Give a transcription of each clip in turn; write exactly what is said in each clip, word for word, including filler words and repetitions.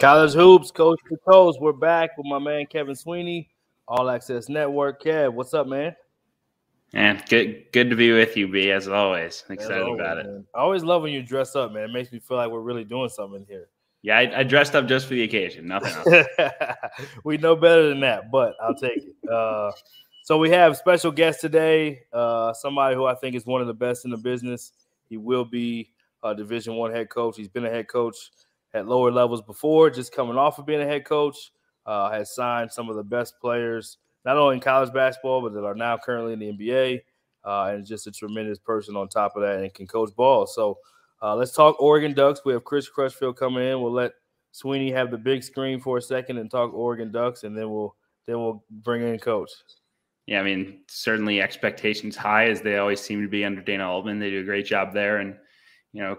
College Hoops, Coast to Coast. We're back with my man Kevin Sweeney, All Access Network. Kev, what's up, man? Man, good good to be with you, B, as always. Excited always, about it. Man. I always love when you dress up, man. It makes me feel like we're really doing something here. Yeah, I, I dressed up just for the occasion, nothing else. We know better than that, but I'll take it. Uh, so we have special guest today, uh, somebody who I think is one of the best in the business. He will be a Division I head coach. He's been a head coach at lower levels before, just coming off of being a head coach, uh, has signed some of the best players, not only in college basketball, but that are now currently in the N B A, uh, and just a tremendous person on top of that and can coach ball. So uh, let's talk Oregon Ducks. We have Chris Crutchfield coming in. We'll let Sweeney have the big screen for a second and talk Oregon Ducks, and then we'll then we'll bring in Coach. Yeah, I mean, certainly expectations high, as they always seem to be under Dana Altman. They do a great job there, and, you know,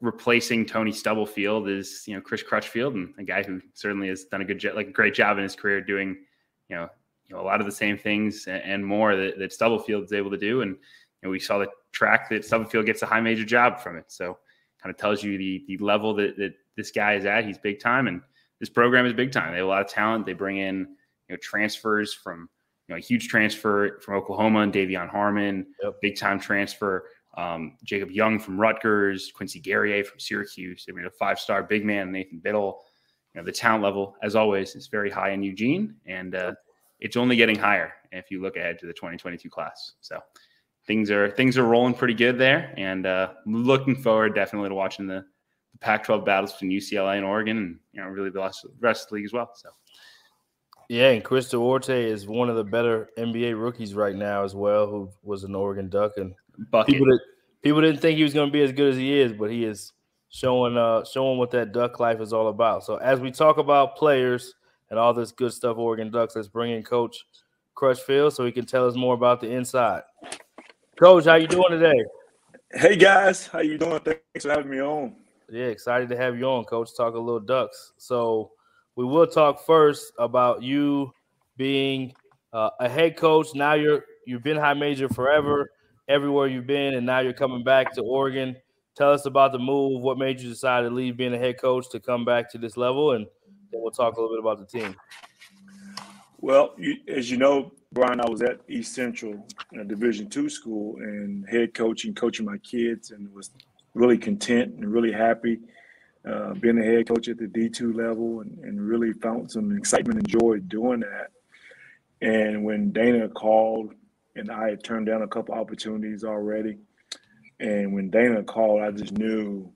replacing Tony Stubblefield is, you know, Chris Crutchfield, and a guy who certainly has done a good job, like a great job in his career doing, you know, you know, a lot of the same things and, and more that, that Stubblefield is able to do. And, you know, we saw the track that Stubblefield gets a high major job from it. So kind of tells you the the level that, that this guy is at. He's big time, and this program is big time. They have a lot of talent. They bring in, you know, transfers from, you know, a huge transfer from Oklahoma and Davion Harmon, yep. big time transfer. Um, Jacob Young from Rutgers, Quincy Guerrier from Syracuse. They made a five-star big man, Nathan Biddle. You know, the talent level, as always, is very high in Eugene, and uh, it's only getting higher if you look ahead to the twenty twenty-two class. So things are things are rolling pretty good there, and uh, looking forward definitely to watching the, the Pac twelve battles between U C L A and Oregon, and, you know, really the rest of the league as well. So yeah, and Chris Duarte is one of the better N B A rookies right now as well, who was an Oregon Duck, and Bucket. People, did, people didn't think he was going to be as good as he is, but he is showing uh, showing what that Duck life is all about. So as we talk about players and all this good stuff, Oregon Ducks, let's bring in Coach Crutchfield so he can tell us more about the inside. Coach, how you doing today? Hey, guys. How you doing? Thanks for having me on. Yeah, excited to have you on, Coach. Talk a little Ducks. So we will talk first about you being uh, a head coach. Now you're you've been high major forever. Everywhere you've been, and now you're coming back to Oregon. Tell us about the move. What made you decide to leave being a head coach to come back to this level? And then we'll talk a little bit about the team. Well, you, as you know, Brian, I was at East Central in a Division two school and head coaching, coaching my kids, and was really content and really happy uh, being a head coach at the D two level, and, and really found some excitement and joy doing that. And when Dana called, and I had turned down a couple opportunities already. And when Dana called, I just knew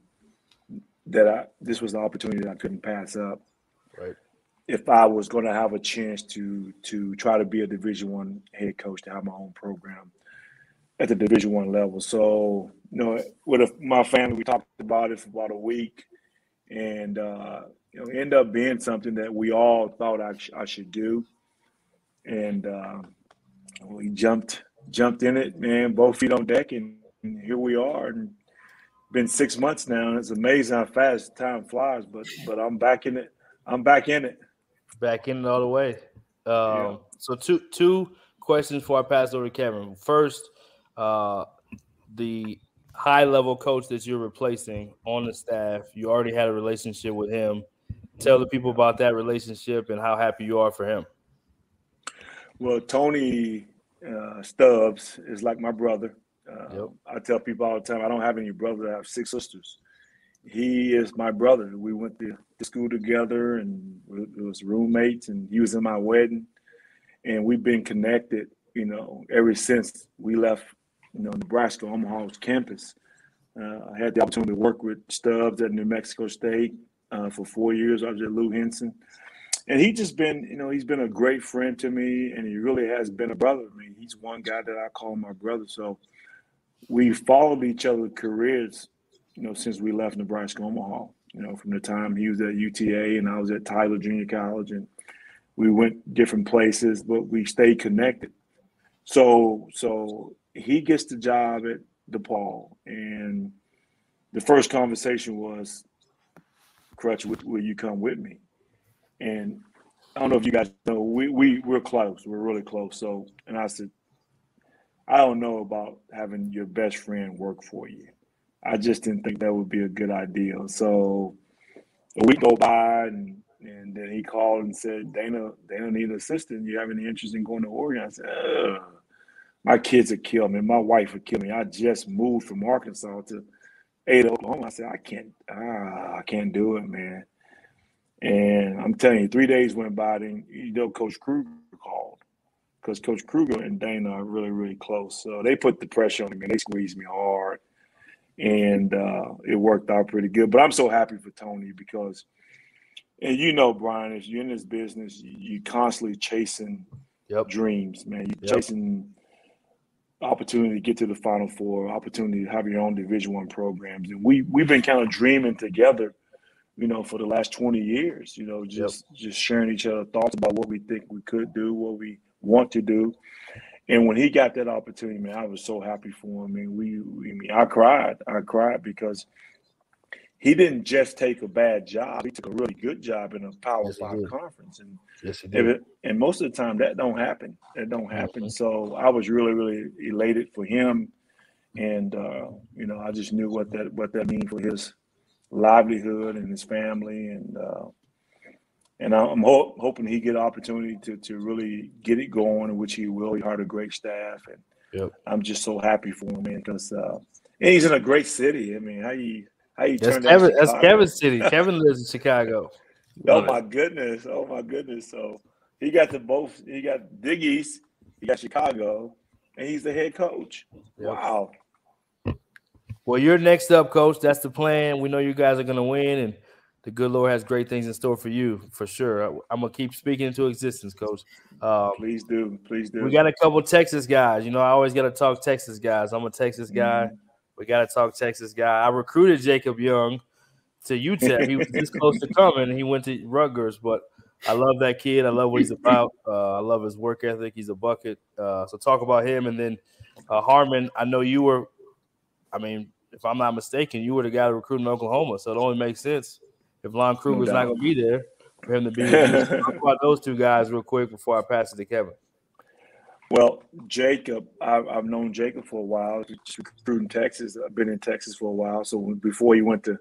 that I, this was an opportunity that I couldn't pass up. Right. If I was going to have a chance to to try to be a Division I head coach, to have my own program at the Division I level. So, you know, with a, my family, we talked about it for about a week. And uh, you know, end up being something that we all thought I, sh I should do. And uh, we jumped jumped in it, man, both feet on deck, and, and here we are. And been six months now, and it's amazing how fast time flies. But but I'm back in it. I'm back in it. Back in it all the way. Um, yeah. So two two questions before I pass over to Kevin. First, uh, the high-level coach that you're replacing on the staff, you already had a relationship with him. Tell the people about that relationship and how happy you are for him. Well, Tony uh, Stubbs is like my brother. Uh, yep. I tell people all the time, I don't have any brothers. I have six sisters. He is my brother. We went to school together, and it was roommates, and he was in my wedding. And we've been connected, you know, ever since we left, you know, Nebraska, Omaha's campus. Uh, I had the opportunity to work with Stubbs at New Mexico State uh, for four years. I was at Lou Henson. And he just been, you know, he's been a great friend to me, and he really has been a brother to me. He's one guy that I call my brother. So we followed each other's careers, you know, since we left Nebraska, Omaha, you know, from the time he was at U T A and I was at Tyler Junior College, and we went different places, but we stayed connected. So, so he gets the job at DePaul, and the first conversation was, Crutch, will you come with me? And I don't know if you guys know, we, we, we're close. We're really close. So, and I said, I don't know about having your best friend work for you. I just didn't think that would be a good idea. So a week go by, and, and then he called and said, Dana, Dana need an assistant. You have any interest in going to Oregon? I said, ugh, my kids would kill me. My wife would kill me. I just moved from Arkansas to Ada, Oklahoma. I said, I can't, ah, I can't do it, man. And I'm telling you, three days went by, and you know, Coach Kruger called, because Coach Kruger and Dana are really, really close. So they put the pressure on me, and they squeezed me hard, and uh, it worked out pretty good. But I'm so happy for Tony, because, and you know, Brian, if you're in this business, you're constantly chasing yep. dreams, man. You're yep. chasing opportunity to get to the Final Four, opportunity to have your own Division One programs, and we we've been kind of dreaming together, you know, for the last twenty years, you know, just, yep. just sharing each other thoughts about what we think we could do, what we want to do. And when he got that opportunity, man, I was so happy for him. And we, we I mean, I cried, I cried because he didn't just take a bad job. He took a really good job in a Power yes, Five conference. And, yes, he did. It, and most of the time that don't happen, that don't happen. Mm-hmm. So I was really, really elated for him. And, uh, you know, I just knew what that, what that means for his livelihood and his family, and uh and I'm ho hoping he get an opportunity to to really get it going, which he will. He hired a great staff, and yep. I'm just so happy for him, man, because uh and he's in a great city. I mean, how you how you turn Kevin, that's Kevin's city. Kevin lives in Chicago. Oh my goodness, oh my goodness. So he got the both he got Diggies, he got Chicago, and he's the head coach. Yep. Wow. Well, you're next up, Coach. That's the plan. We know you guys are going to win, and the good Lord has great things in store for you, for sure. I, I'm going to keep speaking into existence, Coach. Um, please do. Please do. We got a couple Texas guys. You know, I always got to talk Texas guys. I'm a Texas guy. Mm-hmm. We got to talk Texas guy. I recruited Jacob Young to U T E P. He was this close to coming. He went to Rutgers, but I love that kid. I love what he's about. Uh, I love his work ethic. He's a bucket. Uh, so talk about him. And then uh, Harmon, I know you were, I mean, if I'm not mistaken, you were the guy to recruit in Oklahoma, so it only makes sense if Lon Kruger's no not going to be there for him to be there. Talk about those two guys real quick before I pass it to Kevin. Well, Jacob, I've, I've known Jacob for a while. He's recruiting Texas. I've been in Texas for a while. So before he went to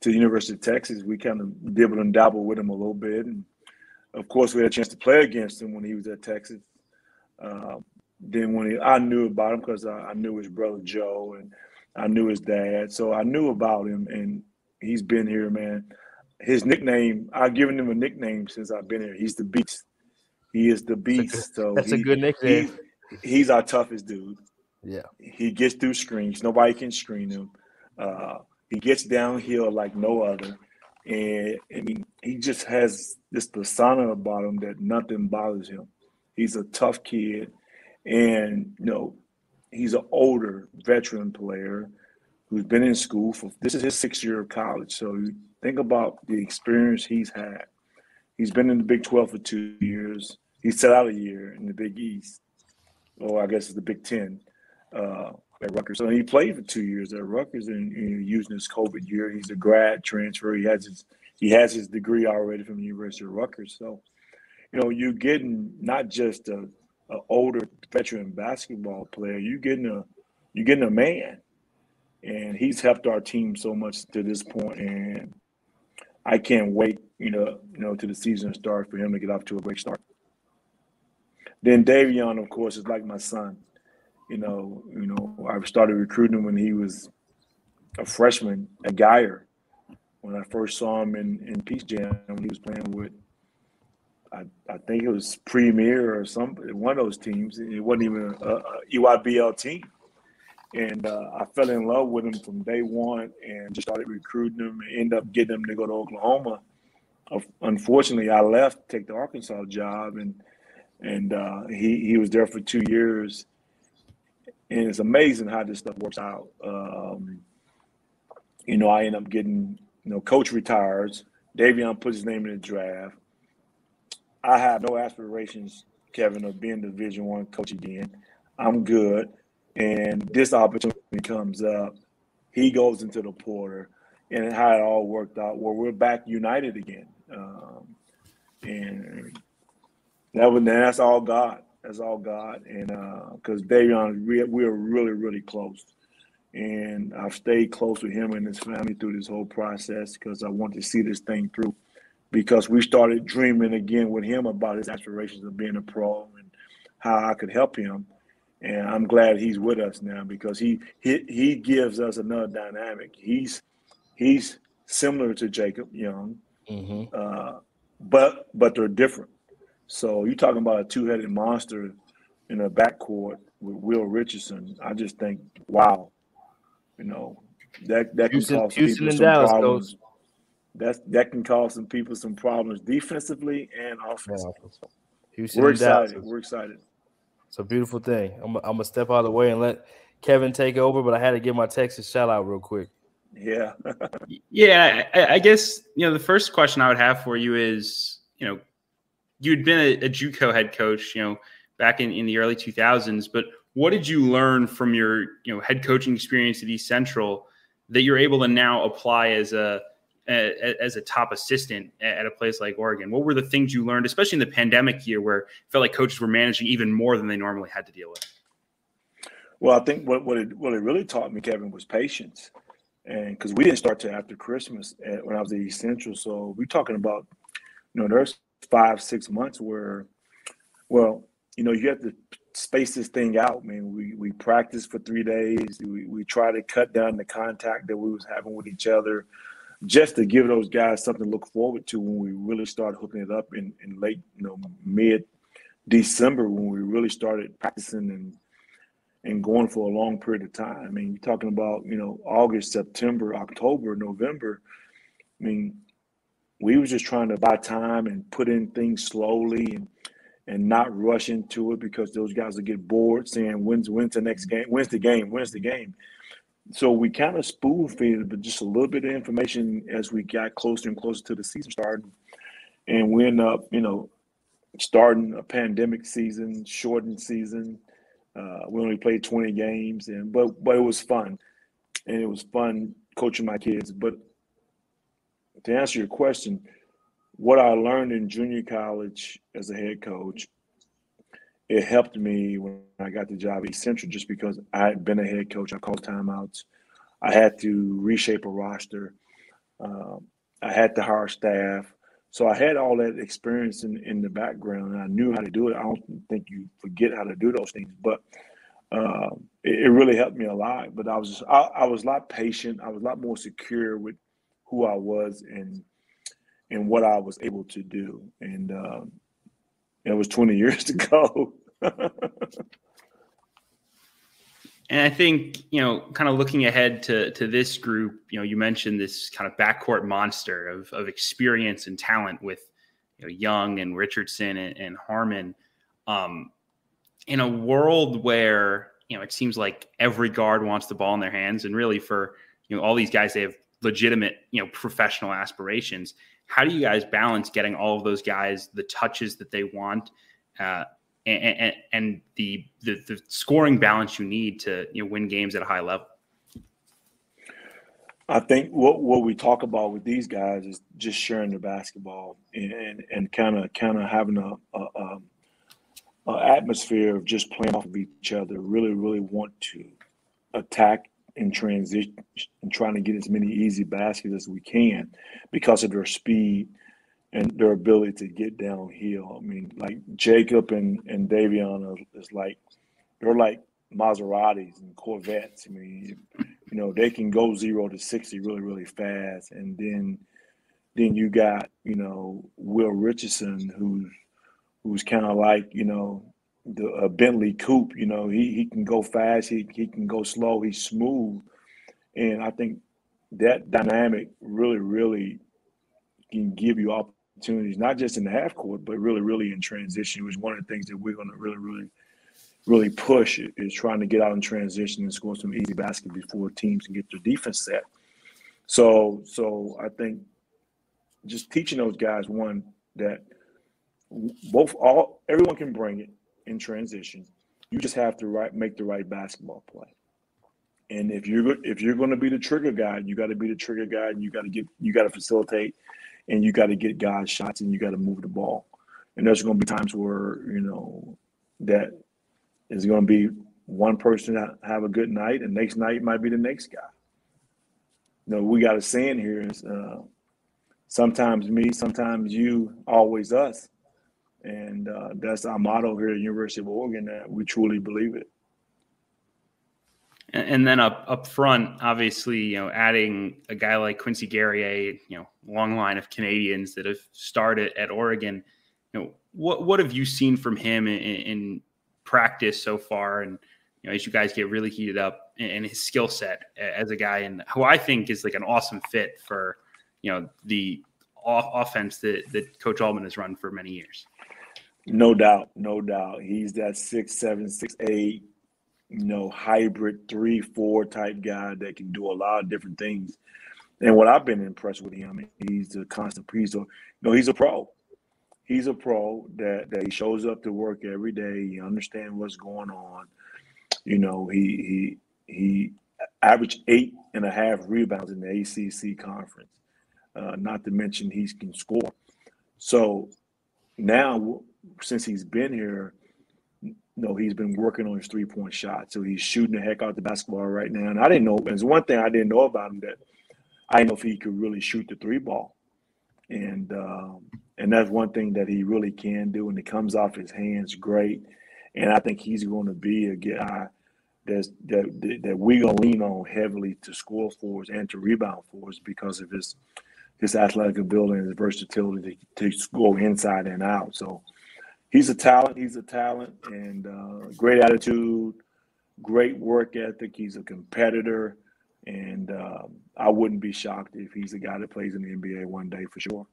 to the University of Texas, we kind of dibbled and dabbled with him a little bit. And of course, we had a chance to play against him when he was at Texas. Uh, then when he, I knew about him because I, I knew his brother Joe, and I knew his dad, so I knew about him, and he's been here, man. His nickname, I've given him a nickname since I've been here. He's the Beast. He is the Beast. So that's he, a good nickname. He, he's our toughest dude. Yeah. He gets through screens. Nobody can screen him. Uh, he gets downhill like no other, and I mean, he just has this persona about him that nothing bothers him. He's a tough kid, and you know. He's an older veteran player who's been in school for, this is his sixth year of college. So you think about the experience he's had. He's been in the Big twelve for two years. He set out a year in the Big East, or I guess it's the Big ten uh, at Rutgers. So he played for two years at Rutgers, and, and using his COVID year, he's a grad transfer. He has his he has his degree already from the University of Rutgers. So, you know, you're getting not just a, a older veteran basketball player. You're getting a you're getting a man, and he's helped our team so much to this point, and I can't wait, you know, you know, to the season start for him to get off to a great start. Then Davion, of course, is like my son. You know, you know, I started recruiting him when he was a freshman at Guyer. When I first saw him in, in Peace Jam, he was playing with, I, I think it was Premier or some one of those teams. It wasn't even a, a U I B L team. And uh, I fell in love with him from day one and just started recruiting him and ended up getting him to go to Oklahoma. Uh, unfortunately, I left, take the Arkansas job, and and uh, he, he was there for two years. And it's amazing how this stuff works out. Um, you know, I end up getting, you know, coach retires. Davion puts his name in the draft. I have no aspirations, Kevin, of being Division One coach again. I'm good. And this opportunity comes up. He goes into the portal, and how it all worked out, where we're back united again. Um, and that was, that's all God. That's all God. And because uh, Davion, we, we are really, really close. And I've stayed close with him and his family through this whole process because I want to see this thing through. Because we started dreaming again with him about his aspirations of being a pro and how I could help him. And I'm glad he's with us now because he he, he gives us another dynamic. He's he's similar to Jacob Young, mm-hmm. uh, but but they're different. So you're talking about a two-headed monster in a backcourt with Will Richardson. I just think, wow, you know, that that Houston, can cause people some Dallas problems. Goes. That's that can cause some people some problems defensively and offensively. Yeah. We're excited. Dallas. We're excited. It's a beautiful thing. I'm, I'm gonna step out of the way and let Kevin take over, but I had to give my Texas shout out real quick. Yeah, yeah. I, I guess you know the first question I would have for you is, you know, you'd been a, a JUCO head coach, you know, back in, in the early two thousands, but what did you learn from your you know head coaching experience at East Central that you're able to now apply as a, a as a top assistant at a place like Oregon? What were the things you learned, especially in the pandemic year where it felt like coaches were managing even more than they normally had to deal with? Well, I think what what it, what it really taught me, Kevin, was patience. And because we didn't start till after Christmas at, when I was at East Central. So we're talking about, you know, there's five, six months where, well, you know, you have to space this thing out. I mean, we, we practiced for three days. We, we try to cut down the contact that we was having with each other just to give those guys something to look forward to when we really started hooking it up in, in late, you know, mid-December when we really started practicing and and going for a long period of time. I mean, you're talking about, you know, August, September, October, November. I mean, we was just trying to buy time and put in things slowly and and not rush into it because those guys would get bored saying, when's, when's the next game? When's the game? When's the game? So we kind of spoon-feeded but just a little bit of information as we got closer and closer to the season starting. And we end up, you know, starting a pandemic season, shortened season. Uh, we only played twenty games, and but but it was fun, and it was fun coaching my kids. But to answer your question, what I learned in junior college as a head coach, it helped me when I got the job at East Central just because I had been a head coach. I called timeouts. I had to reshape a roster. Um, I had to hire staff. So I had all that experience in, in the background, and I knew how to do it. I don't think you forget how to do those things, but uh, it, it really helped me a lot. But I was just, I, I was a lot patient. I was a lot more secure with who I was and and what I was able to do. And um, it was twenty years ago. And I think, you know, kind of looking ahead to to this group, you know, you mentioned this kind of backcourt monster of of experience and talent with, you know, Young and Richardson and, and Harmon. Um, in a world where, you know, it seems like every guard wants the ball in their hands. And really for, you know, all these guys, they have legitimate, you know, professional aspirations. How do you guys balance getting all of those guys the touches that they want, uh, and, and, and the, the, the scoring balance you need to, you know, win games at a high level? I think what, what we talk about with these guys is just sharing the basketball and and kind of kind of having a, a, a Uh, atmosphere of just playing off of each other. Really, really want to attack and transition and trying to get as many easy baskets as we can because of their speed and their ability to get downhill. I mean, like Jacob and, and Davion are, is like, they're like Maseratis and Corvettes. I mean, you know, they can go zero to sixty really, really fast. And then, then you got, you know, Will Richardson, who's, who's kind of like, you know, the uh, Bentley Coupe. You know, he he can go fast, he he can go slow, he's smooth. And I think that dynamic really, really can give you opportunities, not just in the half court, but really, really in transition, which is one of the things that we're going to really, really, really push is trying to get out in transition and score some easy baskets before teams can get their defense set. So, so I think just teaching those guys, one, that both all everyone can bring it in transition. You just have to right make the right basketball play. And if you're if you're going to be the trigger guy, you got to be the trigger guy, and you got to get you got to facilitate, and you got to get guys shots, and you got to move the ball. And there's going to be times where, you know, that is going to be one person that have a good night, and next night might be the next guy. You know, we got a saying here is uh, sometimes me, sometimes you, always us. And uh, that's our motto here at the University of Oregon, that we truly believe it. And, and then up, up front, obviously, you know, adding a guy like Quincy Guerrier, you know, long line of Canadians that have started at Oregon. You know, what what have you seen from him in, in practice so far? And, you know, as you guys get really heated up, and his skill set as a guy, and who I think is like an awesome fit for, you know, the offense that, that Coach Altman has run for many years. No doubt, no doubt. He's that six seven, six eight, you know, hybrid three four type guy that can do a lot of different things. And what I've been impressed with him, he's a constant piece. You know, he's a pro. He's a pro that that he shows up to work every day. He understands what's going on. You know, he he he averaged eight and a half rebounds in the A C C conference. Uh, not to mention he can score. So now, since he's been here, you know, he's been working on his three-point shot. So he's shooting the heck out the basketball right now. And I didn't know – there's one thing I didn't know about him, that I didn't know if he could really shoot the three-ball. And um, and that's one thing that he really can do, and it comes off his hands great. And I think he's going to be a guy that's, that, that we're going to lean on heavily to score for us and to rebound for us because of his – his athletic ability and his versatility to, to go inside and out. So he's a talent. He's a talent and uh, great attitude, great work ethic. He's a competitor. And uh, I wouldn't be shocked if he's a guy that plays in the N B A one day for sure.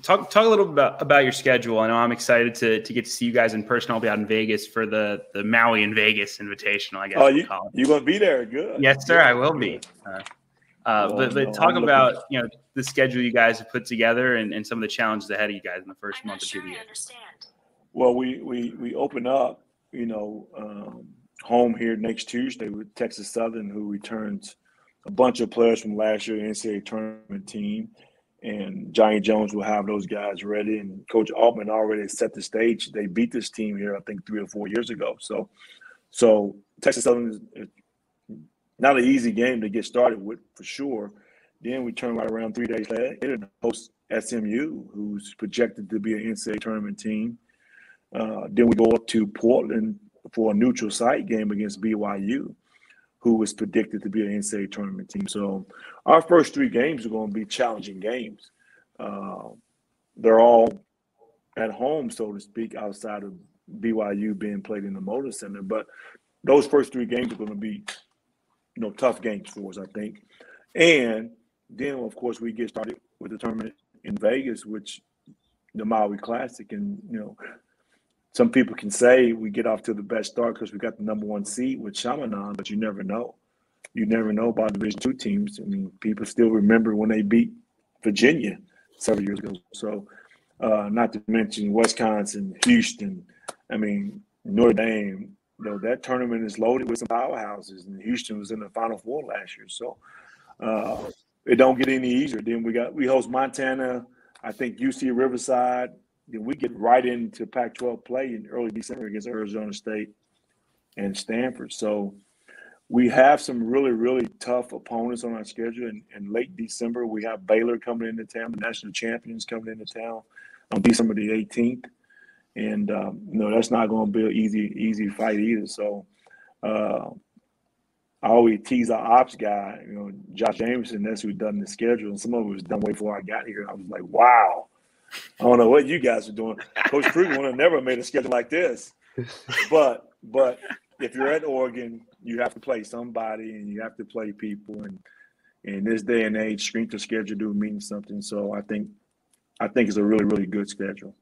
Talk talk a little bit about, about your schedule. I know I'm excited to to get to see you guys in person. I'll be out in Vegas for the, the Maui and Vegas Invitational, I guess. Oh, you, you're going to be there. Good. Yes, sir. I will be. Uh, Uh, but, but talk about, you know, the schedule you guys have put together and, and some of the challenges ahead of you guys in the first month or two of the year. Well, we, we, we open up, you know, um, home here next Tuesday with Texas Southern, who returns a bunch of players from last year's N C A A tournament team. And Johnny Jones will have those guys ready. And Coach Altman already set the stage. They beat this team here, I think, three or four years ago. So, so Texas Southern is – not an easy game to get started with, for sure. Then we turn right around three days later and host S M U, who's projected to be an N C A A tournament team. Uh, then we go up to Portland for a neutral site game against B Y U, who is predicted to be an N C A A tournament team. So our first three games are going to be challenging games. Uh, they're all at home, so to speak, outside of B Y U being played in the Motor Center. But those first three games are going to be – you know, tough games for us, I think. And then, of course, we get started with the tournament in Vegas, which the Maui Classic. And, you know, some people can say we get off to the best start because we got the number one seed with Chaminade, but you never know. You never know about Division two teams. I mean, people still remember when they beat Virginia several years ago. So uh, not to mention Wisconsin, Houston, I mean, Notre Dame. You know, that tournament is loaded with some powerhouses, and Houston was in the Final Four last year. So uh, it don't get any easier. Then we got we host Montana, I think U C Riverside. Then we get right into Pac twelve play in early December against Arizona State and Stanford. So we have some really, really tough opponents on our schedule. And in, in late December, we have Baylor coming into town, the national champions coming into town on December the eighteenth. And, um, you know, that's not going to be an easy, easy fight either. So uh, I always tease our ops guy, you know, Josh Jameson, that's who done the schedule. And some of it was done way before I got here. I was like, wow. I don't know what you guys are doing. Coach Kruger would have never made a schedule like this. But but if you're at Oregon, you have to play somebody and you have to play people. And in this day and age, strength of schedule do mean something. So I think I think it's a really, really good schedule.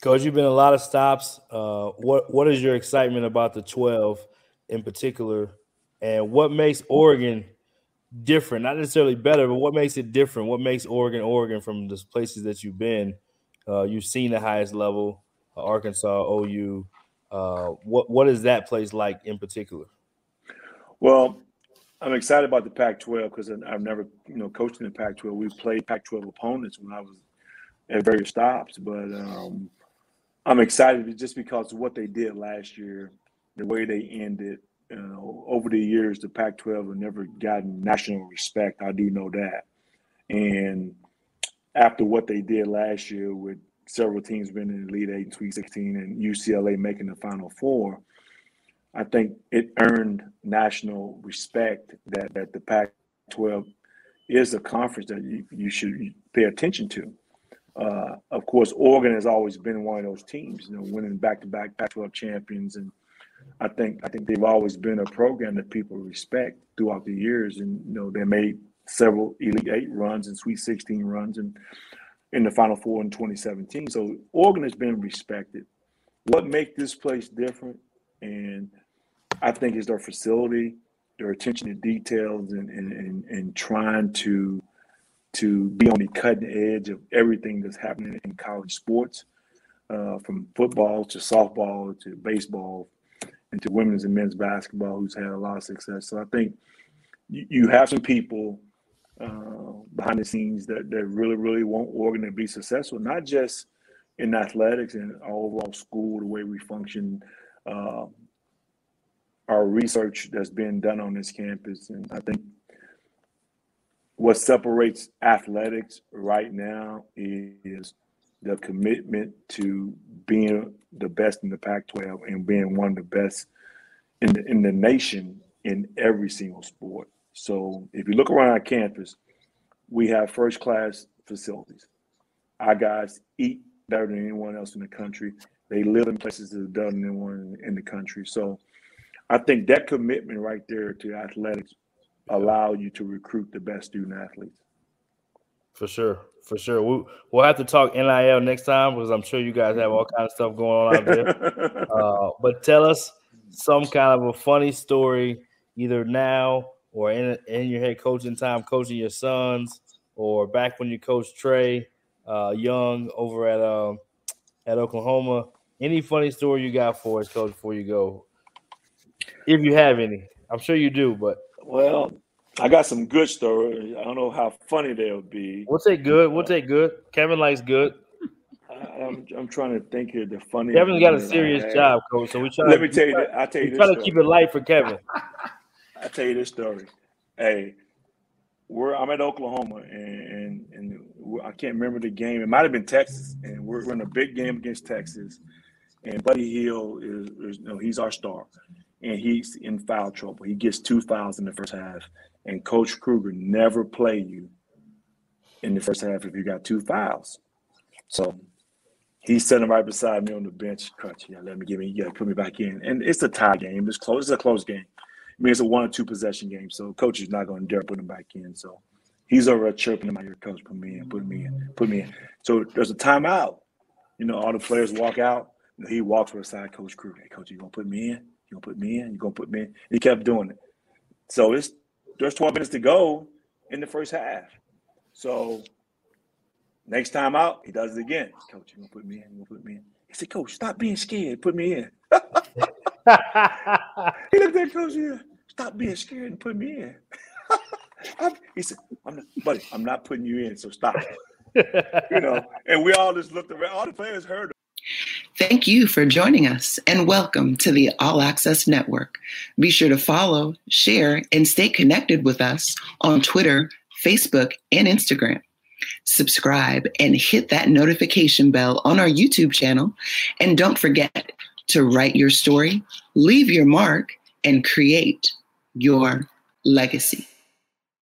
Coach, you've been a lot of stops. Uh, what what is your excitement about the twelve in particular? And what makes Oregon different, not necessarily better, but what makes it different? What makes Oregon, Oregon from the places that you've been? Uh, you've seen the highest level, uh, Arkansas, O U. Uh, what what is that place like in particular? Well, I'm excited about the Pac twelve because I've never, you know, coached in the Pac twelve. We played Pac twelve opponents when I was at various stops, but um, I'm excited just because of what they did last year, the way they ended. You know, over the years, the Pac twelve have never gotten national respect. I do know that. And after what they did last year with several teams being in the Elite Eight in twenty sixteen and U C L A making the Final Four, I think it earned national respect that, that the Pac twelve is a conference that you, you should pay attention to. Uh, of course, Oregon has always been one of those teams, you know, winning back-to-back Pac twelve champions, and I think I think they've always been a program that people respect throughout the years, and you know they made several Elite Eight runs and Sweet sixteen runs, and in the Final Four in twenty seventeen. So Oregon has been respected. What makes this place different? And I think is their facility, their attention to details, and and and, and trying to to be on the cutting edge of everything that's happening in college sports, uh, from football to softball to baseball, into women's and men's basketball, who's had a lot of success. So I think you, you have some people uh, behind the scenes that, that really, really want Oregon to be successful, not just in athletics and our overall school, the way we function, uh, our research that's being done on this campus. And I think what separates athletics right now is the commitment to being the best in the Pac twelve and being one of the best in the, in the nation in every single sport. So if you look around our campus, we have first-class facilities. Our guys eat better than anyone else in the country. They live in places that are better than anyone in the country. So I think that commitment right there to athletics allow you to recruit the best student athletes. For sure, for sure. We, we'll have to talk N I L next time because I'm sure you guys have all kinds of stuff going on out there. uh, but tell us some kind of a funny story, either now or in, in your head coaching time, coaching your sons, or back when you coached Trey uh, Young over at um, at Oklahoma. Any funny story you got for us, Coach, before you go? If you have any. I'm sure you do, but – well. I got some good stories. I don't know how funny they'll be. We'll take good. We'll take good. Kevin likes good. I, I'm I'm trying to think of the funny. Kevin's got a serious job, Coach. So we try. Let me tell you. I tell you this. Try to keep it light for Kevin. I tell you this story. Hey, we're I'm at Oklahoma, and and, and I can't remember the game. It might have been Texas, and we're, we're in a big game against Texas. And Buddy Hill is, is you know, he's our star, and he's in foul trouble. He gets two fouls in the first half. And Coach Kruger never play you in the first half if you got two fouls. So he's sitting right beside me on the bench. Crutch, yeah, let me give me, yeah, put me back in. And it's a tie game. It's close. It's a close game. I mean, it's a one or two possession game. So Coach is not going to dare put him back in. So he's over chirping him out here. Coach, put me in. Put me in. Put me in. So there's a timeout. You know, all the players walk out. You know, he walked from the side, Coach Kruger. Hey, Coach, you gonna put me in? You gonna put me in? You gonna put me in? He kept doing it. So it's there's twelve minutes to go in the first half. So next time out, he does it again. Coach, you gonna put me in? You gonna put me in? He said, Coach, stop being scared. Put me in. He looked at Coach. Yeah, stop being scared and put me in. He said, I'm not, buddy, I'm not putting you in, so stop. You know, and we all just looked around. All the players heard. Thank you for joining us, and welcome to the All Access Network. Be sure to follow, share, and stay connected with us on Twitter, Facebook, and Instagram. Subscribe and hit that notification bell on our YouTube channel. And don't forget to write your story, leave your mark, and create your legacy.